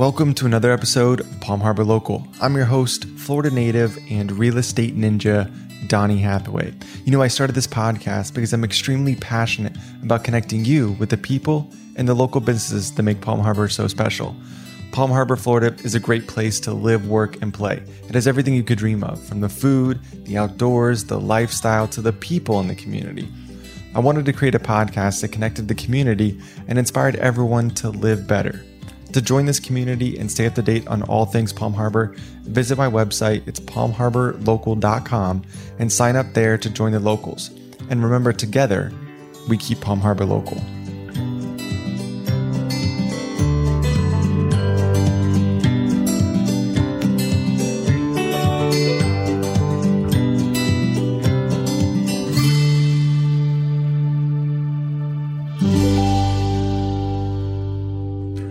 Welcome to another episode of Palm Harbor Local. I'm your host, Florida native and real estate ninja, Donnie Hathaway. You know, I started this podcast because I'm extremely passionate about connecting you with the people and the local businesses that make Palm Harbor so special. Palm Harbor, Florida is a great place to live, work, and play. It has everything you could dream of, from the food, the outdoors, the lifestyle, to the people in the community. I wanted to create a podcast that connected the community and inspired everyone to live better. To join this community and stay up to date on all things Palm Harbor, visit my website, it's palmharborlocal.com, and sign up there to join the locals. And remember, together, we keep Palm Harbor local.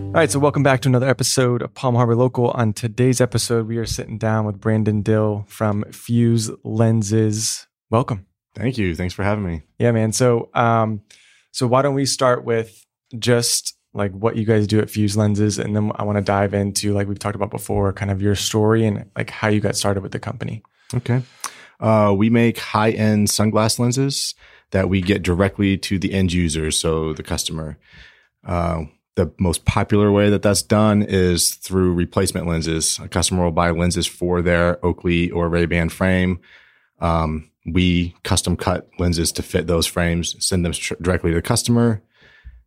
All right, so welcome back to another episode of Palm Harbor Local. On today's episode, we are sitting down with Brandon Dill from Fuse Lenses. Welcome. Thank you. Thanks for having me. Yeah, man. So why don't we start with just like what you guys do at Fuse Lenses, and then I want to dive into, like we've talked about before, kind of your story and like how you got started with the company. Okay. We make high-end sunglass lenses that we get directly to the end user, so the customer. The most popular way that that's done is through replacement lenses. A customer will buy lenses for their Oakley or Ray-Ban frame. We custom cut lenses to fit those frames, send them directly to the customer,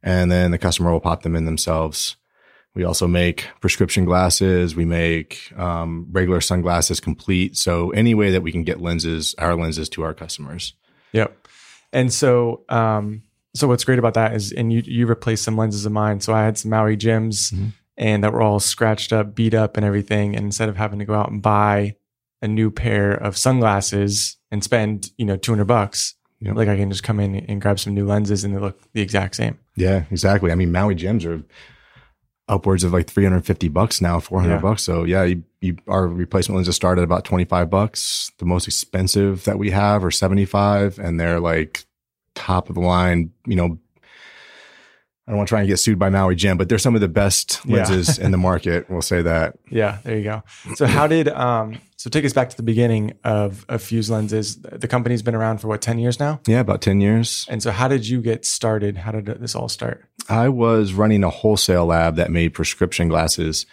and then the customer will pop them in themselves. We also make prescription glasses. We make regular sunglasses complete. So any way that we can get lenses, our lenses to our customers. Yep. And so... So what's great about that is, and you replaced some lenses of mine. So I had some Maui Jims and that were all scratched up, beat up and everything. And instead of having to go out and buy a new pair of sunglasses and spend, $200, like I can just come in and grab some new lenses and they look the exact same. Yeah, exactly. I mean, Maui Jims are upwards of like $350 now, $400. So yeah, our replacement lenses start at about $25. The most expensive that we have are $75, and they're like top of the line, I don't want to try and get sued by Maui Jim, but they're some of the best lenses in the market. We'll say that. Yeah, there you go. So how did, so take us back to the beginning of Fuse Lenses. The company's been around for 10 years now? Yeah, about 10 years. And so how did you get started? How did this all start? I was running a wholesale lab that made prescription glasses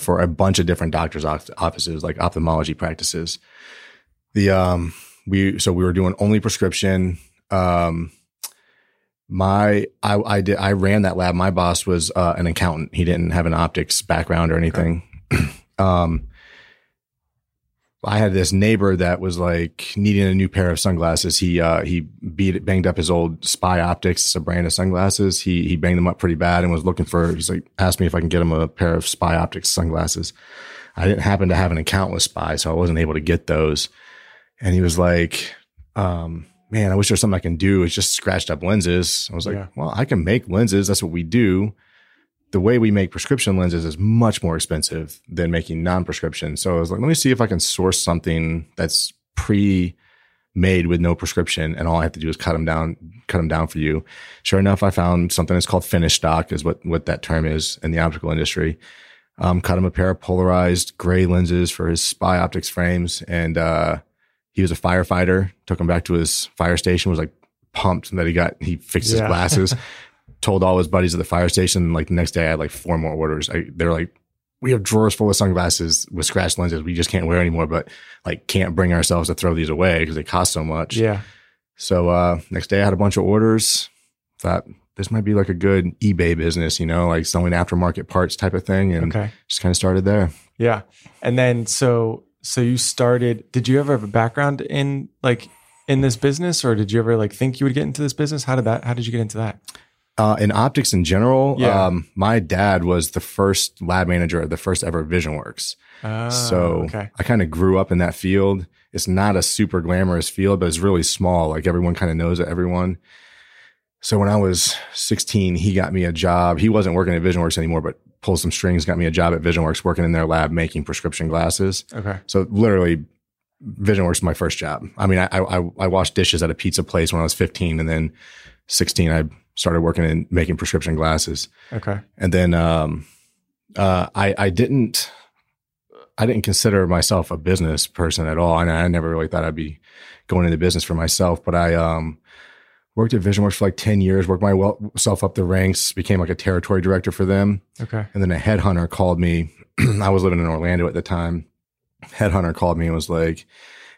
for a bunch of different doctors' offices, like ophthalmology practices. We were doing only prescription. I ran that lab. My boss was an accountant. He didn't have an optics background or anything. Okay. I had this neighbor that was like needing a new pair of sunglasses. He banged up his old Spy Optics, a brand of sunglasses. He banged them up pretty bad and was looking for, asked me if I can get him a pair of Spy Optics sunglasses. I didn't happen to have an account with Spy, so I wasn't able to get those. And he was like, man, I wish there's something I can do. It's just scratched up lenses. I was like, well, I can make lenses. That's what we do. The way we make prescription lenses is much more expensive than making non-prescription. So I was like, let me see if I can source something that's pre-made with no prescription. And all I have to do is cut them down for you. Sure enough, I found something that's called finished stock is what that term is in the optical industry. Cut him a pair of polarized gray lenses for his Spy Optics frames. And, he was a firefighter, took him back to his fire station, was like pumped that he fixed his glasses, told all his buddies at the fire station. And the next day I had 4 more orders. They're like, we have drawers full of sunglasses with scratched lenses. We just can't wear anymore, but can't bring ourselves to throw these away because they cost so much. Yeah. So next day I had a bunch of orders. Thought this might be a good eBay business, selling aftermarket parts type of thing. And just kind of started there. Yeah. And then So you started, did you ever have a background in in this business, or did you ever think you would get into this business? How did you get into that? In optics in general, my dad was the first lab manager at the first ever VisionWorks. I kind of grew up in that field. It's not a super glamorous field, but it's really small. Everyone kind of knows everyone. So when I was 16, he got me a job. He wasn't working at VisionWorks anymore, but pulled some strings, got me a job at VisionWorks working in their lab making prescription glasses. Okay. So literally VisionWorks is my first job. I mean, I washed dishes at a pizza place when I was 15, and then 16, I started working in making prescription glasses. Okay. And then I didn't consider myself a business person at all, and I never really thought I'd be going into business for myself. But I worked at VisionWorks for like 10 years, worked myself up the ranks, became like a territory director for them. Okay. And then a headhunter called me. I was living in Orlando at the time. Headhunter called me and was like,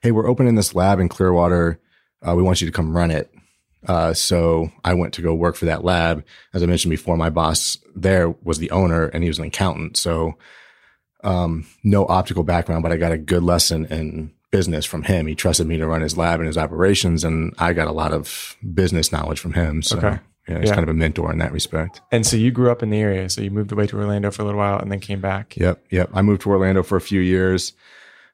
hey, we're opening this lab in Clearwater. We want you to come run it. So I went to go work for that lab. As I mentioned before, my boss there was the owner and he was an accountant. So no optical background, but I got a good lesson in business from him. He trusted me to run his lab and his operations, and I got a lot of business knowledge from him. So okay. Yeah, he's kind of a mentor in that respect. And so you grew up in the area. So you moved away to Orlando for a little while and then came back. Yep. I moved to Orlando for a few years.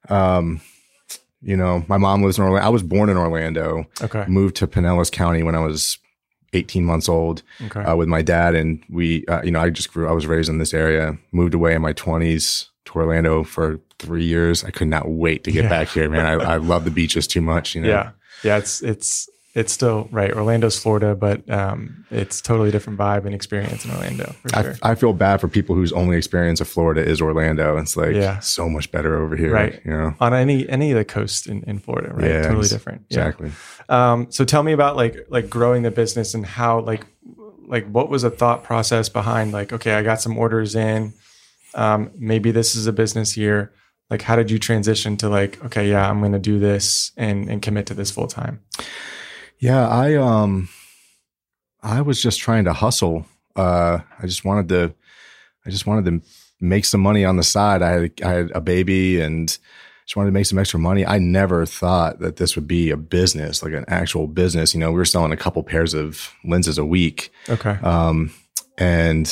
You know, my mom lives in Orlando. I was born in Orlando. Okay. Moved to Pinellas County when I was 18 months old. Okay. With my dad. And we, you know, I was raised in this area, moved away in my 20s to Orlando for 3 years. I could not wait to get back here, man. I love the beaches too much, you know? Yeah. Yeah. It's still right. Orlando's Florida, but it's totally different vibe and experience in Orlando. For sure. I feel bad for people whose only experience of Florida is Orlando. It's like so much better over here, right? You know, on any of the coast in Florida, right? Yeah, totally different. Exactly. Yeah. So tell me about like growing the business and how like what was the thought process behind like, okay, I got some orders in, maybe this is a business here. Like, how did you transition to like, okay, yeah, I'm going to do this and commit to this full time? Yeah, I was just trying to hustle. I just wanted to make some money on the side. I had a baby and just wanted to make some extra money. I never thought that this would be a business, like an actual business. You know, we were selling a couple pairs of lenses a week. Okay. And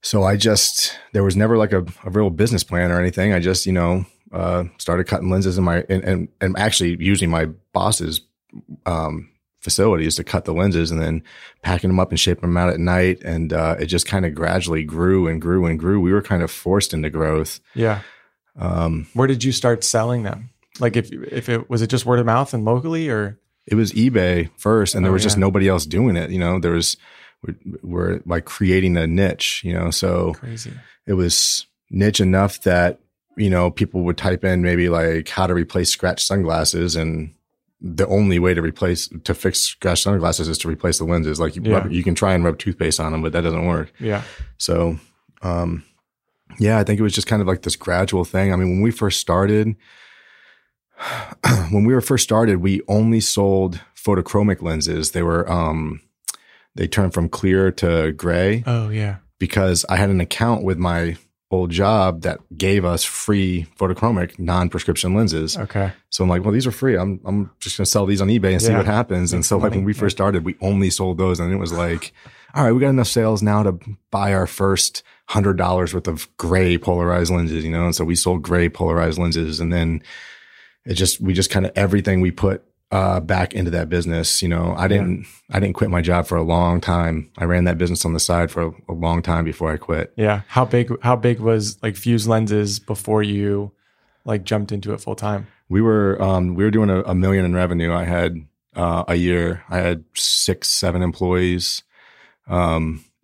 so there was never like a real business plan or anything. I just, you know, started cutting lenses in my, and actually using my boss's facilities to cut the lenses and then packing them up and shaping them out at night. And it just kind of gradually grew and grew and grew. We were kind of forced into growth. Yeah. Where did you start selling them? Like if it was it just word of mouth and locally, or it was eBay first, and there was just nobody else doing it. You know, we're like creating a niche, you know, so crazy. It was niche enough that, you know, people would type in maybe like how to replace scratched sunglasses, and the only way to fix scratched sunglasses is to replace the lenses. Like you can try and rub toothpaste on them, but that doesn't work. Yeah. So, I think it was just kind of like this gradual thing. I mean, when we were first started, we only sold photochromic lenses. They were, they turned from clear to gray. Oh yeah. Because I had an account with my old job that gave us free photochromic non-prescription lenses. Okay. So I'm like, well, these are free. I'm just going to sell these on eBay and see what happens. And so like when we first started, we only sold those, and it was like, all right, we got enough sales now to buy our first $100 worth of gray polarized lenses, you know? And so we sold gray polarized lenses, and then we just kind of everything we put back into that business. You know, I didn't quit my job for a long time. I ran that business on the side for a long time before I quit. Yeah. How big was like Fuse Lenses before you like jumped into it full time? We were doing a million in revenue. I had, a year, I had 6-7 employees.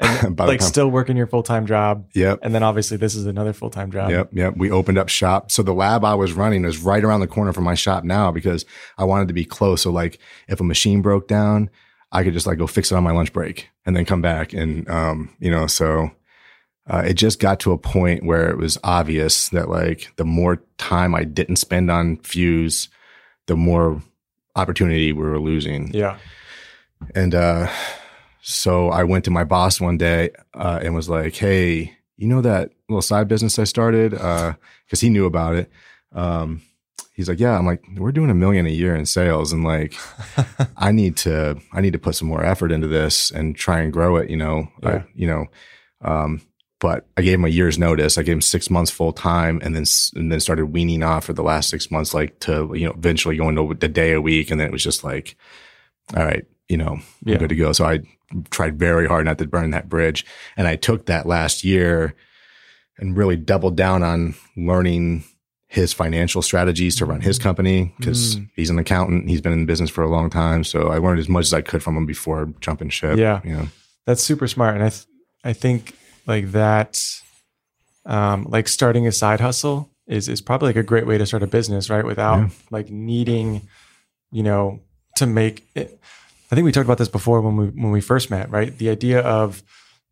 And like still working your full-time job. Yep. And then obviously this is another full-time job. Yep. We opened up shop. So the lab I was running is right around the corner from my shop now, because I wanted to be close. So like if a machine broke down, I could just like go fix it on my lunch break and then come back. And, you know, so it just got to a point where it was obvious that like the more time I didn't spend on Fuse, the more opportunity we were losing. Yeah. And, so I went to my boss one day and was like, hey, you know that little side business I started? Because he knew about it. He's like, yeah. I'm like, we're doing $1 million a year in sales. And like, I need to put some more effort into this and try and grow it, you know. Yeah. But I gave him a year's notice. I gave him 6 months full time, and then started weaning off for the last 6 months, like to, you know, eventually going to the day a week. And then it was just like, all right, you know, I'm good to go. So I tried very hard not to burn that bridge. And I took that last year and really doubled down on learning his financial strategies to run his company, because he's an accountant. He's been in business for a long time. So I learned as much as I could from him before jumping ship. Yeah. You know? That's super smart. And I think like that like starting a side hustle is probably like a great way to start a business, right? Without like needing, you know, to make it. I think we talked about this before when we first met, right? The idea of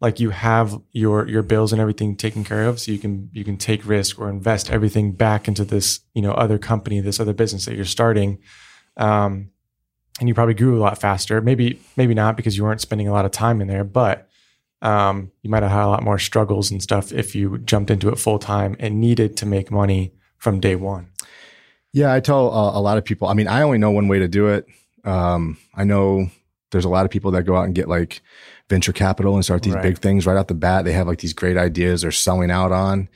like you have your bills and everything taken care of, so you can take risk or invest everything back into this, you know, other company, this other business that you're starting. And you probably grew a lot faster. Maybe not, because you weren't spending a lot of time in there, but you might have had a lot more struggles and stuff if you jumped into it full time and needed to make money from day one. Yeah, I tell a lot of people, I mean, I only know one way to do it. I know there's a lot of people that go out and get like venture capital and start these big things right out the bat. They have like these great ideas they're selling out on.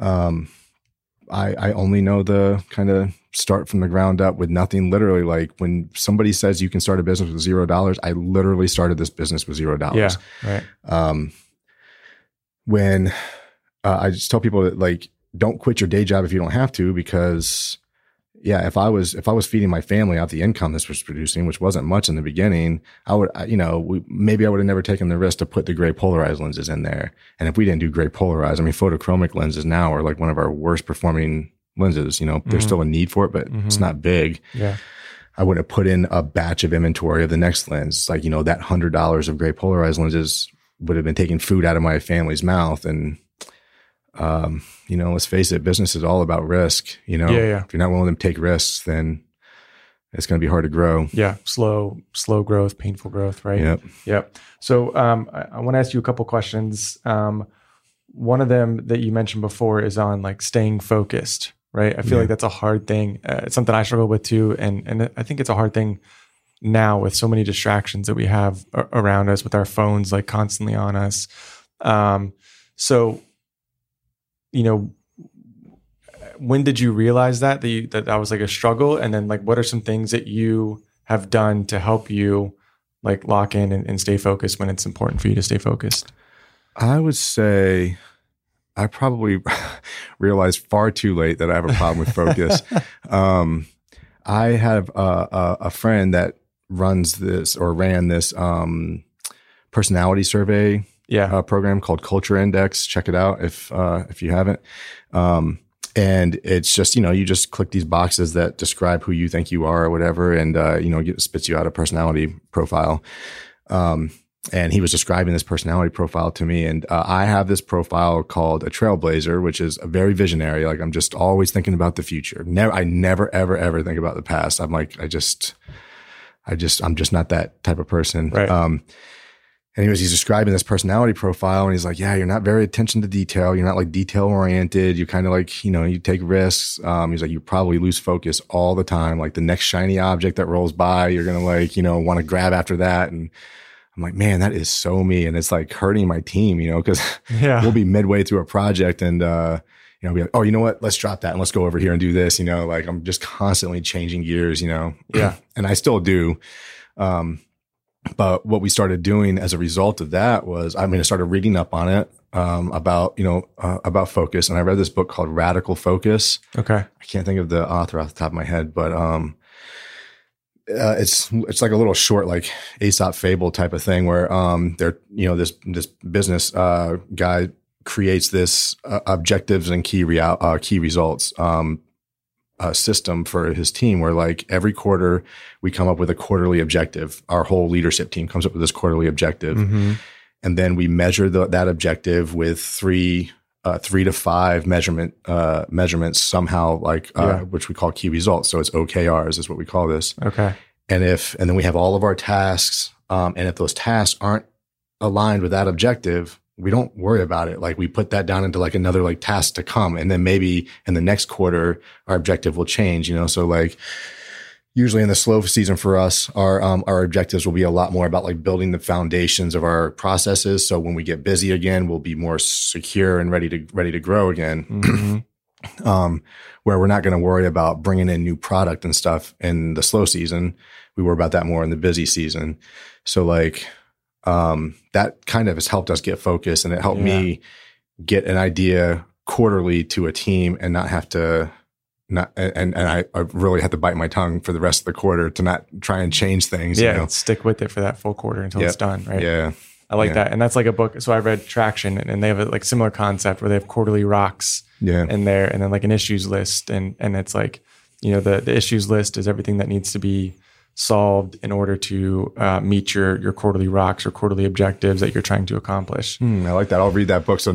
I only know the kind of start from the ground up with nothing. Literally, like when somebody says you can start a business with $0, I literally started this business with $0. Yeah, right. When I just tell people that like, don't quit your day job if you don't have to, because yeah, if I was feeding my family off the income this was producing, which wasn't much in the beginning, I would, maybe I would have never taken the risk to put the gray polarized lenses in there. And if we didn't do gray polarized, I mean, photochromic lenses now are like one of our worst performing lenses. You know, there's still a need for it, but it's not big. Yeah, I would have put in a batch of inventory of the next lens. Like, you know, that $100 of gray polarized lenses would have been taking food out of my family's mouth. And you know, let's face it, business is all about risk. You know, if you're not willing to take risks, then it's going to be hard to grow. Yeah. Slow growth, painful growth, right? Yep. So, I want to ask you a couple questions. One of them that you mentioned before is on like staying focused, right? I feel like that's a hard thing. It's something I struggle with too. And I think it's a hard thing now with so many distractions that we have around us with our phones, like constantly on us. So, you know, when did you realize that was like a struggle? And then like, what are some things that you have done to help you like lock in and stay focused when it's important for you to stay focused? I would say I probably realized far too late that I have a problem with focus. I have a friend that ran this personality survey program called Culture Index. Check it out if you haven't. And it's just, you know, you just click these boxes that describe who you think you are or whatever. And, you know, it spits you out a personality profile. And he was describing this personality profile to me. And I have this profile called a trailblazer, which is a very visionary. Like, I'm just always thinking about the future. I never, ever, ever think about the past. I'm like, I'm just not that type of person. Right. Anyways, he's describing this personality profile and he's like, yeah, you're not very attention to detail. You're not like detail oriented. You kind of like, you know, you take risks. He's like, you probably lose focus all the time. Like the next shiny object that rolls by, you're going to like, you know, want to grab after that. And I'm like, man, that is so me. And it's like hurting my team, you know, because we'll be midway through a project and, you know, be like, oh, you know what? Let's drop that and let's go over here and do this. You know, like I'm just constantly changing gears, you know? Yeah. And I still do. But what we started doing as a result of that was, I started reading up on it, about focus. And I read this book called Radical Focus. Okay. I can't think of the author off the top of my head, but, it's like a little short, like Aesop fable type of thing where, they're, you know, this business, guy creates this, objectives and key results, system for his team where like every quarter we come up with a quarterly objective. Our whole leadership team comes up with this quarterly objective. Mm-hmm. And then we measure that objective with three to five measurements somehow, like, which we call key results. So it's OKRs is what we call this. Okay. And then we have all of our tasks. And if those tasks aren't aligned with that objective, we don't worry about it. Like we put that down into like another like task to come. And then maybe in the next quarter, our objective will change, you know? So like usually in the slow season for us, our objectives will be a lot more about like building the foundations of our processes. So when we get busy again, we'll be more secure and ready to grow again. Mm-hmm. Where we're not going to worry about bringing in new product and stuff in the slow season. We worry about that more in the busy season. So like, that kind of has helped us get focused and it helped me get an idea quarterly to a team and not have to I really had to bite my tongue for the rest of the quarter to not try and change things. Yeah. You know? Stick with it for that full quarter until it's done. Right. Yeah. I like that. And that's like a book. So I read Traction, and they have a like similar concept where they have quarterly rocks in there, and then like an issues list. And it's like, you know, the issues list is everything that needs to be solved in order to meet your quarterly rocks or quarterly objectives that you're trying to accomplish. I like that. I'll read that book. So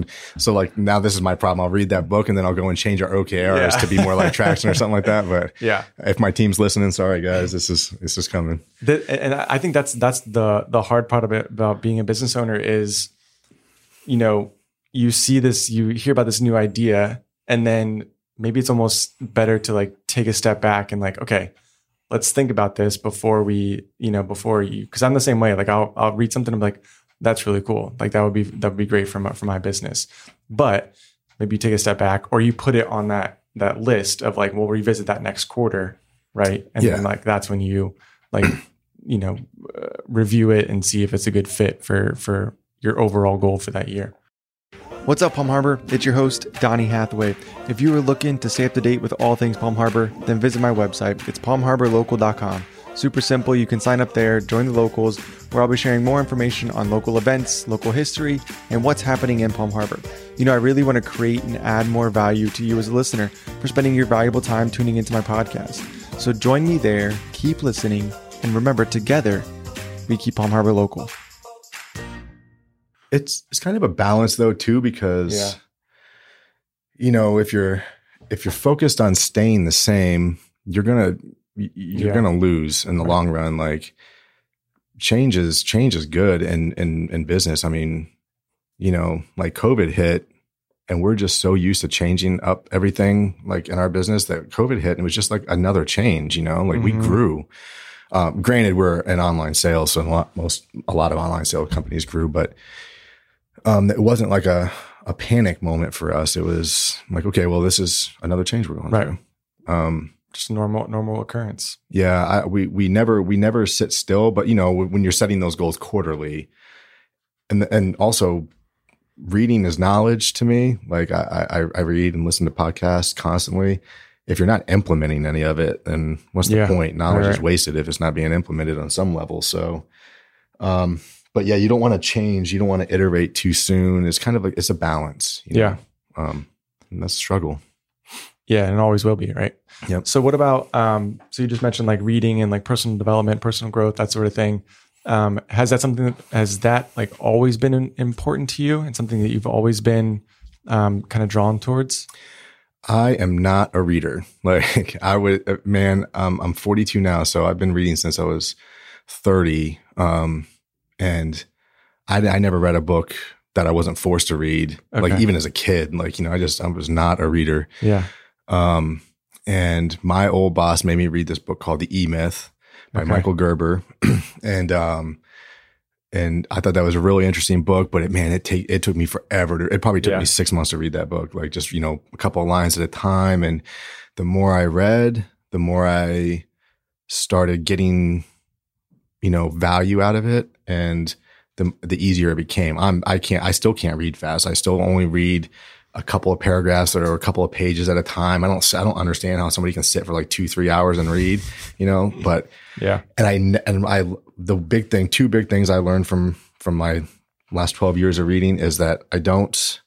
like now this is my problem. I'll read that book and then I'll go and change our OKRs to be more like Traction or something like that. But if my team's listening, sorry guys, this is coming. And I think that's the hard part of it about being a business owner is, you know, you see this, you hear about this new idea, and then maybe it's almost better to like take a step back and like, okay, let's think about this before you, because I'm the same way. Like I'll read something and be like, that's really cool. Like that would be great for my business. But maybe you take a step back, or you put it on that list of like, we'll revisit that next quarter. Right. And then like, that's when you like, you know, review it and see if it's a good fit for your overall goal for that year. What's up, Palm Harbor? It's your host, Donnie Hathaway. If you are looking to stay up to date with all things Palm Harbor, then visit my website. It's palmharborlocal.com. Super simple. You can sign up there, join the locals, where I'll be sharing more information on local events, local history, and what's happening in Palm Harbor. You know, I really want to create and add more value to you as a listener for spending your valuable time tuning into my podcast. So join me there, keep listening, and remember, together, we keep Palm Harbor local. It's kind of a balance though too, because you know, if you're focused on staying the same, you're gonna lose in the long run. Like change is good in business. I mean, you know, like COVID hit, and we're just so used to changing up everything like in our business that COVID hit, and it was just like another change. You know, like we grew. Granted, we're an online sales, so a lot of online sales companies grew, but it wasn't like a panic moment for us. It was like, okay, well, this is another change we're going through. Just normal occurrence. Yeah, we never sit still, but you know, when you're setting those goals quarterly, and also reading is knowledge to me. Like I read and listen to podcasts constantly. If you're not implementing any of it, then what's the point? Knowledge is wasted if it's not being implemented on some level. So, but yeah, you don't want to change. You don't want to iterate too soon. It's kind of like, it's a balance. You know? And that's a struggle. Yeah. And it always will be. Right. Yep. So what about, so you just mentioned like reading and like personal development, personal growth, that sort of thing. Has that like always been important to you, and something that you've always been, kind of drawn towards? I am not a reader. Like I'm 42 now, so I've been reading since I was 30. And I never read a book that I wasn't forced to read. Okay. Like even as a kid, like, you know, I was not a reader. Yeah. And my old boss made me read this book called The E-Myth by Michael Gerber. And I thought that was a really interesting book, but it took me forever. It probably took me 6 months to read that book, like just, you know, a couple of lines at a time. And the more I read, the more I started getting, you know, value out of it, and the easier it became. I still can't read fast. I still only read a couple of paragraphs or a couple of pages at a time. I don't understand how somebody can sit for like 2-3 hours and read, you know, but two big things I learned from my last 12 years of reading is that I don't,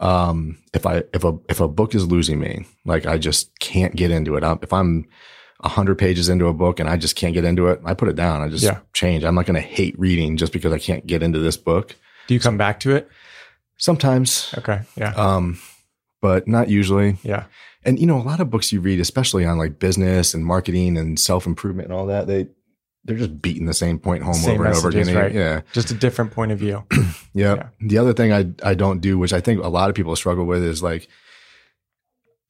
if a book is losing me, like I just can't get into it. If I'm 100 pages into a book and I just can't get into it, I put it down. I just change. I'm not going to hate reading just because I can't get into this book. Do you come back to it? Sometimes. Okay. Yeah. But not usually. Yeah. And you know, a lot of books you read, especially on like business and marketing and self-improvement and all that, they're just beating the same point home over and over again. Right? Yeah. Just a different point of view. Yeah. The other thing I don't do, which I think a lot of people struggle with, is like,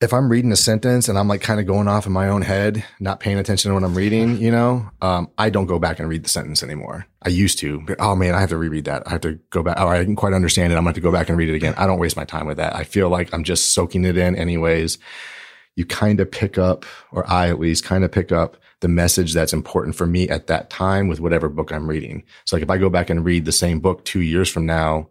if I'm reading a sentence and I'm like kind of going off in my own head, not paying attention to what I'm reading, you know, I don't go back and read the sentence anymore. I used to, but oh man, I have to reread that. I have to go back. Oh, I didn't quite understand it. I'm going to have to go back and read it again. I don't waste my time with that. I feel like I'm just soaking it in anyways. You kind of pick up, or I at least kind of pick up the message that's important for me at that time with whatever book I'm reading. So like if I go back and read the same book 2 years from now,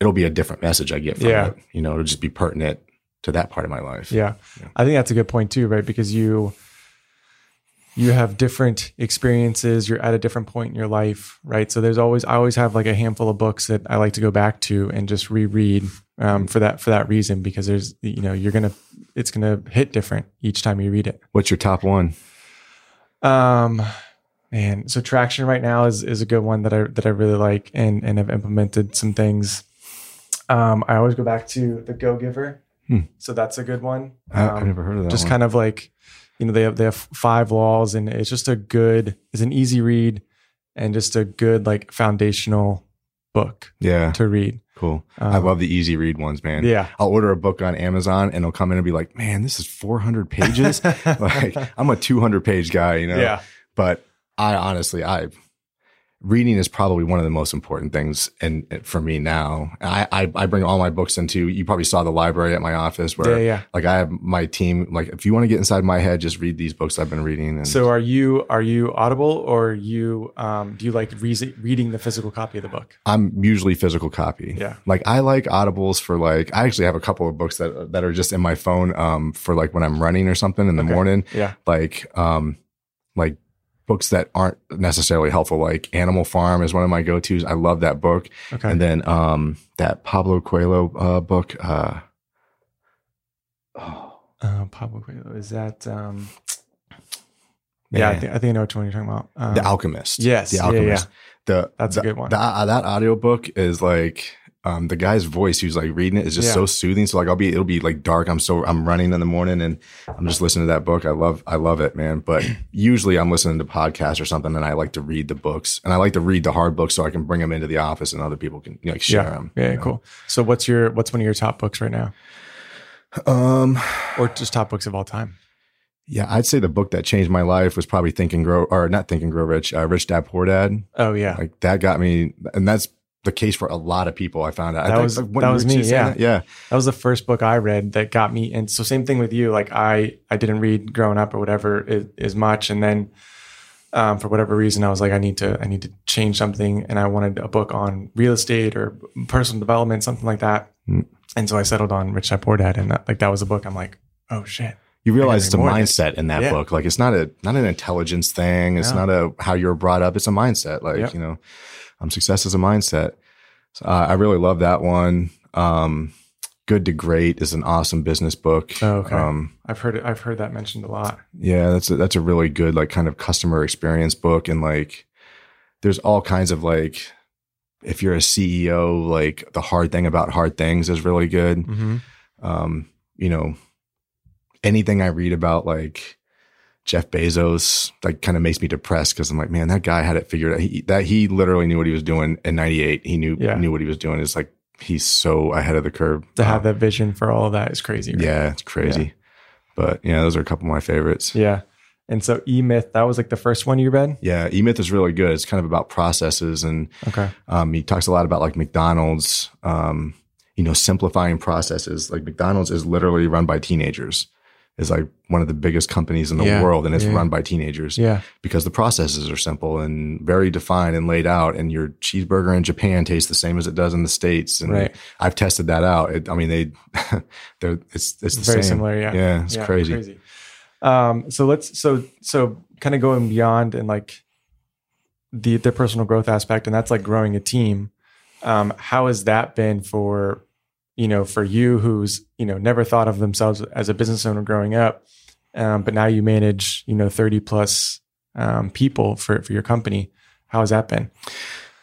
it'll be a different message I get from it. You know, it'll just be pertinent to that part of my life. Yeah. I think that's a good point too, right? Because you, you have different experiences. You're at a different point in your life, right? So there's always, I always have like a handful of books that I like to go back to and just reread for that reason, because there's, you know, it's going to hit different each time you read it. What's your top one? Man, so Traction right now is a good one that I really like and have implemented some things. I always go back to The Go Giver. So that's a good one. I've never heard of that. Just one. Kind of like, you know, they have 5 laws, and it's just it's an easy read and just a good like foundational book to read. Cool. I love the easy read ones, man. Yeah. I'll order a book on Amazon and it'll come in and be like, man, this is 400 pages. Like I'm a 200 page guy, you know? Yeah. But I honestly, reading is probably one of the most important things, and for me now, I bring all my books into. You probably saw the library at my office where, like, I have my team. Like, if you want to get inside my head, just read these books I've been reading. And so, are you Audible, or you do you like reading the physical copy of the book? I'm usually physical copy. Yeah, like I like Audibles for like. I actually have a couple of books that are just in my phone for like when I'm running or something in the morning. Yeah, like. Books that aren't necessarily helpful, like Animal Farm is one of my go-tos. I love that book. Okay. And then that Pablo Coelho book. Pablo Coelho, is that... I think I know which one you're talking about. The Alchemist. Yes. The Alchemist. Yeah, yeah. That's a good one. That audiobook is like... the guy's voice who's like reading it is just so soothing. So like it'll be like dark. I'm running in the morning and I'm just listening to that book. I love it, man. But usually I'm listening to podcasts or something, and I like to read the books, and I like to read the hard books so I can bring them into the office and other people can share them. Yeah, cool. So what's one of your top books right now? Or just top books of all time? Yeah, I'd say the book that changed my life was probably Think and Grow, or not Think and Grow Rich, Rich Dad Poor Dad. Oh yeah, like that got me, and that's the case for a lot of people. I found out. That was me. Yeah. That was the first book I read that got me. And so same thing with you. Like I didn't read growing up or whatever as much. And then for whatever reason, I was like, I need to change something. And I wanted a book on real estate or personal development, something like that. And so I settled on Rich Dad Poor Dad. And that was a book. I'm like, oh shit. You realize it's a mindset in that book. Like it's not an intelligence thing. It's not how you're brought up. It's a mindset. Like, you know, success is a mindset. So, I really love that one. Good to Great is an awesome business book. Oh, okay. I've heard that mentioned a lot. Yeah, that's a really good like kind of customer experience book, and like there's all kinds of like if you're a CEO, like The Hard Thing About Hard Things is really good. Mm-hmm. You know, anything I read about like Jeff Bezos, like, kind of makes me depressed because I'm like, man, that guy had it figured out. He literally knew what he was doing in '98. He knew what he was doing. It's like he's so ahead of the curve. To have that vision for all of that is crazy. Right? Yeah, it's crazy. Yeah. But yeah, those are a couple of my favorites. Yeah, and so E-Myth, that was like the first one you read. Yeah, E-Myth is really good. It's kind of about processes, and he talks a lot about like McDonald's. You know, simplifying processes. Like McDonald's is literally run by teenagers. Is like one of the biggest companies in the world, and it's run by teenagers because the processes are simple and very defined and laid out, and your cheeseburger in Japan tastes the same as it does in the States. And I've tested that out. It's the very same. Similar. Yeah. Yeah. It's crazy. So kind of going beyond and like the personal growth aspect, and that's like growing a team. How has that been for you who's, you know, never thought of themselves as a business owner growing up, but now you manage, you know, 30 plus people for your company. How has that been?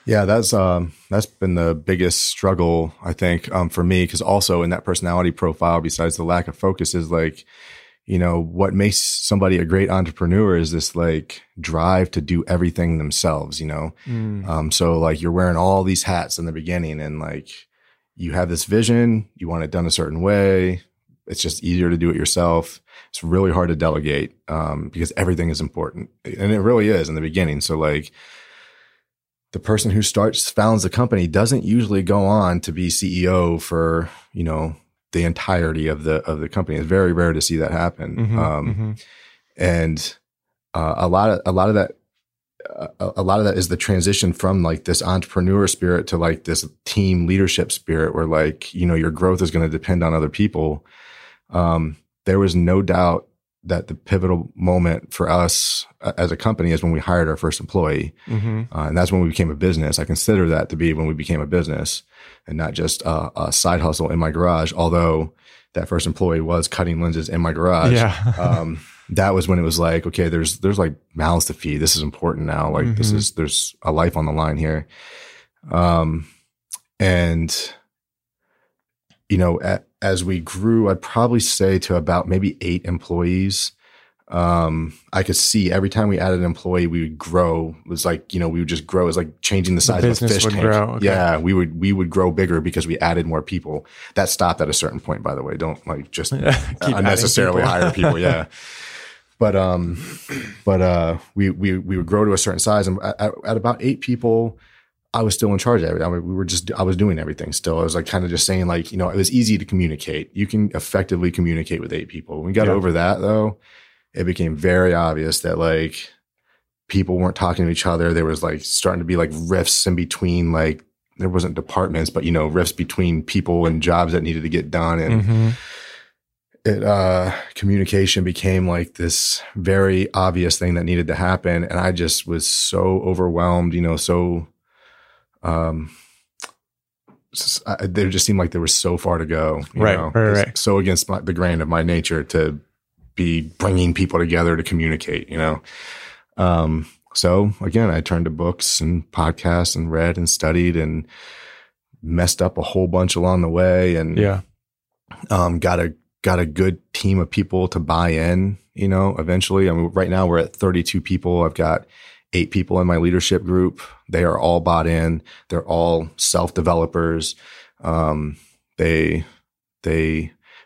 Yeah, that's been the biggest struggle, I think, for me, because also in that personality profile, besides the lack of focus, is like, you know, what makes somebody a great entrepreneur is this like drive to do everything themselves, you know? So like you're wearing all these hats in the beginning, and like, you have this vision, you want it done a certain way. It's just easier to do it yourself. It's really hard to delegate because everything is important. And it really is in the beginning. So like the person who founds the company doesn't usually go on to be CEO for, you know, the entirety of the company. It's very rare to see that happen. And a lot of that is the transition from like this entrepreneur spirit to like this team leadership spirit where like, you know, your growth is going to depend on other people. There was no doubt that the pivotal moment for us as a company is when we hired our first employee. Mm-hmm. And that's when we became a business. I consider that to be when we became a business and not just a side hustle in my garage. Although that first employee was cutting lenses in my garage. Yeah. That was when it was like, okay, there's like mouths to feed. This is important now. Like mm-hmm. There's a life on the line here. And you know, as we grew, I'd probably say to about maybe 8 employees. I could see every time we added an employee, we would grow. It was like, you know, we would just grow. It was like changing the size of a fish tank. Okay. Yeah, we would grow bigger because we added more people. That stopped at a certain point, by the way. Don't like just unnecessarily people. Hire people. Yeah, but we would grow to a certain size, and at about 8 people, I was still in charge of everything. I mean, I was doing everything still. I was like kind of just saying like, you know, it was easy to communicate. You can effectively communicate with 8 people. When we got over that though, it became very obvious that like people weren't talking to each other. There was like starting to be like rifts in between, like there wasn't departments, but you know, rifts between people and jobs that needed to get done. And mm-hmm. Communication became like this very obvious thing that needed to happen. And I just was so overwhelmed, you know, there just seemed like there was so far to go, you know? So against the grain of my nature to be bringing people together to communicate, you know? So again, I turned to books and podcasts and read and studied and messed up a whole bunch along the way and got a good team of people to buy in, you know, eventually. I mean, right now we're at 32 people. I've got 8 people in my leadership group. They are all bought in. They're all self-developers. They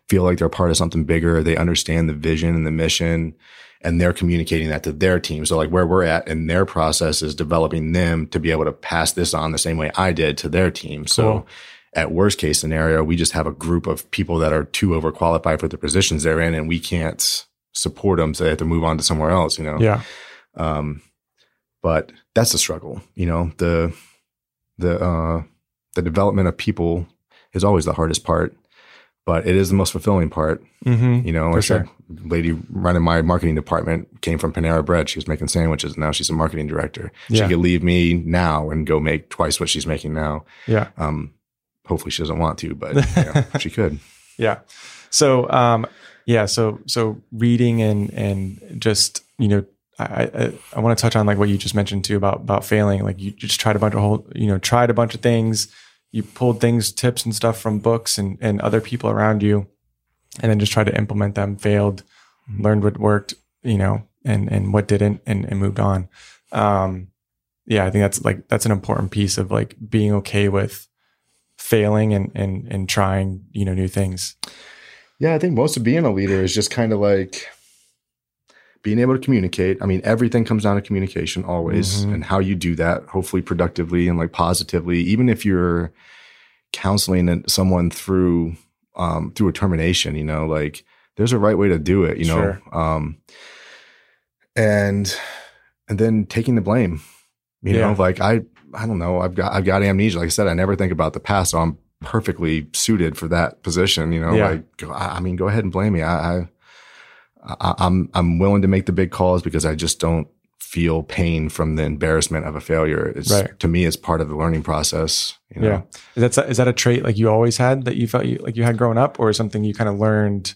feel like they're part of something bigger. They understand the vision and the mission, and they're communicating that to their team. So like where we're at in their process is developing them to be able to pass this on the same way I did to their team. So cool. At worst case scenario, we just have a group of people that are too overqualified for the positions they're in, and we can't support them. So they have to move on to somewhere else, you know? Yeah. But that's the struggle, you know, the development of people is always the hardest part, but it is the most fulfilling part. Mm-hmm, you know, like sure. That lady running my marketing department came from Panera Bread. She was making sandwiches and now she's a marketing director. Yeah. She could leave me now and go make twice what she's making now. Yeah. Hopefully she doesn't want to, but you know, she could. Yeah. So, so reading and just, you know, I want to touch on like what you just mentioned too about failing. Like you just tried a bunch of things. You pulled tips and stuff from books and other people around you, and then just tried to implement them. Failed, learned what worked, you know, and what didn't, and moved on. I think that's an important piece of like being okay with failing and trying, you know, new things. Yeah, I think most of being a leader is just kind of like being able to communicate. I mean, everything comes down to communication always, mm-hmm. and how you do that, hopefully productively and like positively. Even if you're counseling someone through a termination, you know, like there's a right way to do it, you know, sure. And then taking the blame, you know, like I don't know, I've got amnesia. Like I said, I never think about the past, so I'm perfectly suited for that position, you know, like, I mean, go ahead and blame me. I'm willing to make the big calls because I just don't feel pain from the embarrassment of a failure. To me, it's part of the learning process. You know? Yeah. Is that a trait like you always had that you felt you had growing up, or something you kind of learned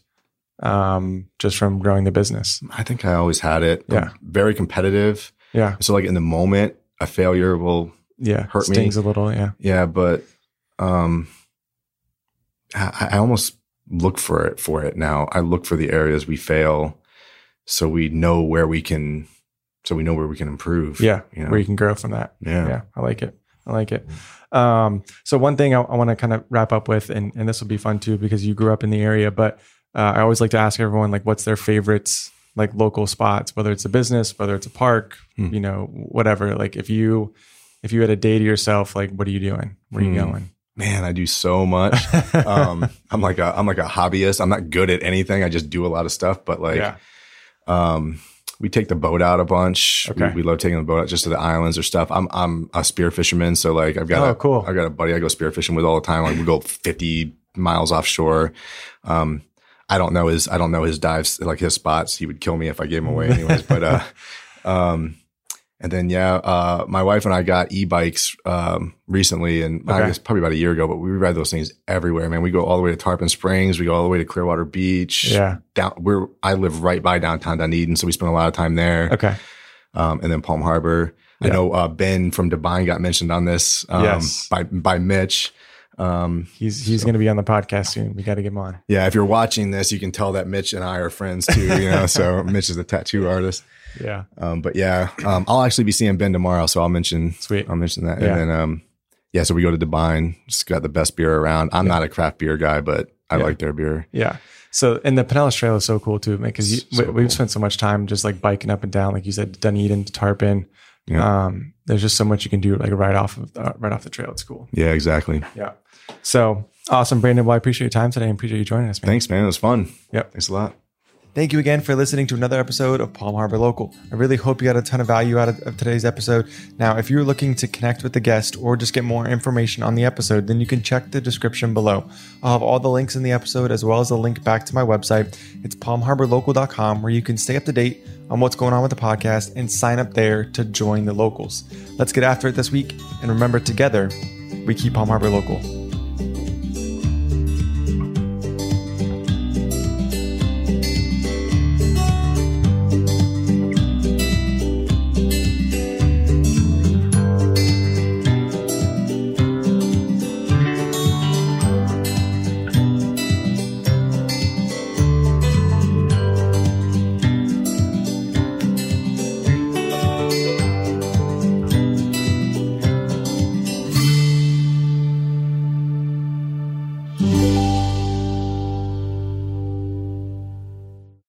just from growing the business? I think I always had it. Yeah. I'm very competitive. Yeah. So like in the moment, a failure will hurt me. Stings a little. Yeah. Yeah. But I almost look for it now. I look for the areas we fail so we know where we can improve. Yeah. You know? Where you can grow from that. Yeah. Yeah. I like it. So one thing I want to kind of wrap up with, and this will be fun too because you grew up in the area, but I always like to ask everyone like what's their favorites, like local spots, whether it's a business, whether it's a park, you know, whatever. Like if you had a day to yourself, like what are you doing? Where are you going? Man, I do so much. I'm like a hobbyist. I'm not good at anything. I just do a lot of stuff. But like, we take the boat out a bunch. Okay. We love taking the boat out just to the islands or stuff. I'm a spear fisherman, so like I've got a buddy I go spear fishing with all the time. Like we go 50 miles offshore. I don't know his dives, like his spots. He would kill me if I gave him away anyways. But and then my wife and I got e-bikes recently, and I guess probably about a year ago, but we ride those things everywhere, man. We go all the way to Tarpon Springs, we go all the way to Clearwater Beach. Yeah. I live right by downtown Dunedin, so we spend a lot of time there. Okay. And then Palm Harbor. Yeah. I know Ben from Devine got mentioned on this by Mitch. He's going to be on the podcast soon. We got to get him on. Yeah. If you're watching this, you can tell that Mitch and I are friends too, you know, so Mitch is a tattoo artist. Yeah. I'll actually be seeing Ben tomorrow. So I'll mention that. Yeah. And then, so we go to Devine. It's got the best beer around. I'm not a craft beer guy, but I like their beer. Yeah. So, and the Pinellas Trail is so cool too, man, because we've spent so much time just like biking up and down, like you said, Dunedin to Tarpon. Yeah. There's just so much you can do, like right off the trail. It's cool. Yeah, exactly. Yeah. So awesome, Brandon. Well, I appreciate your time today and appreciate you joining us, man. Thanks, man. It was fun. Yep. Thanks a lot. Thank you again for listening to another episode of Palm Harbor Local. I really hope you got a ton of value out of today's episode. Now, if you're looking to connect with the guest or just get more information on the episode, then you can check the description below. I'll have all the links in the episode as well as a link back to my website. It's palmharborlocal.com, where you can stay up to date on what's going on with the podcast and sign up there to join the locals. Let's get after it this week. And remember, together, we keep Palm Harbor local.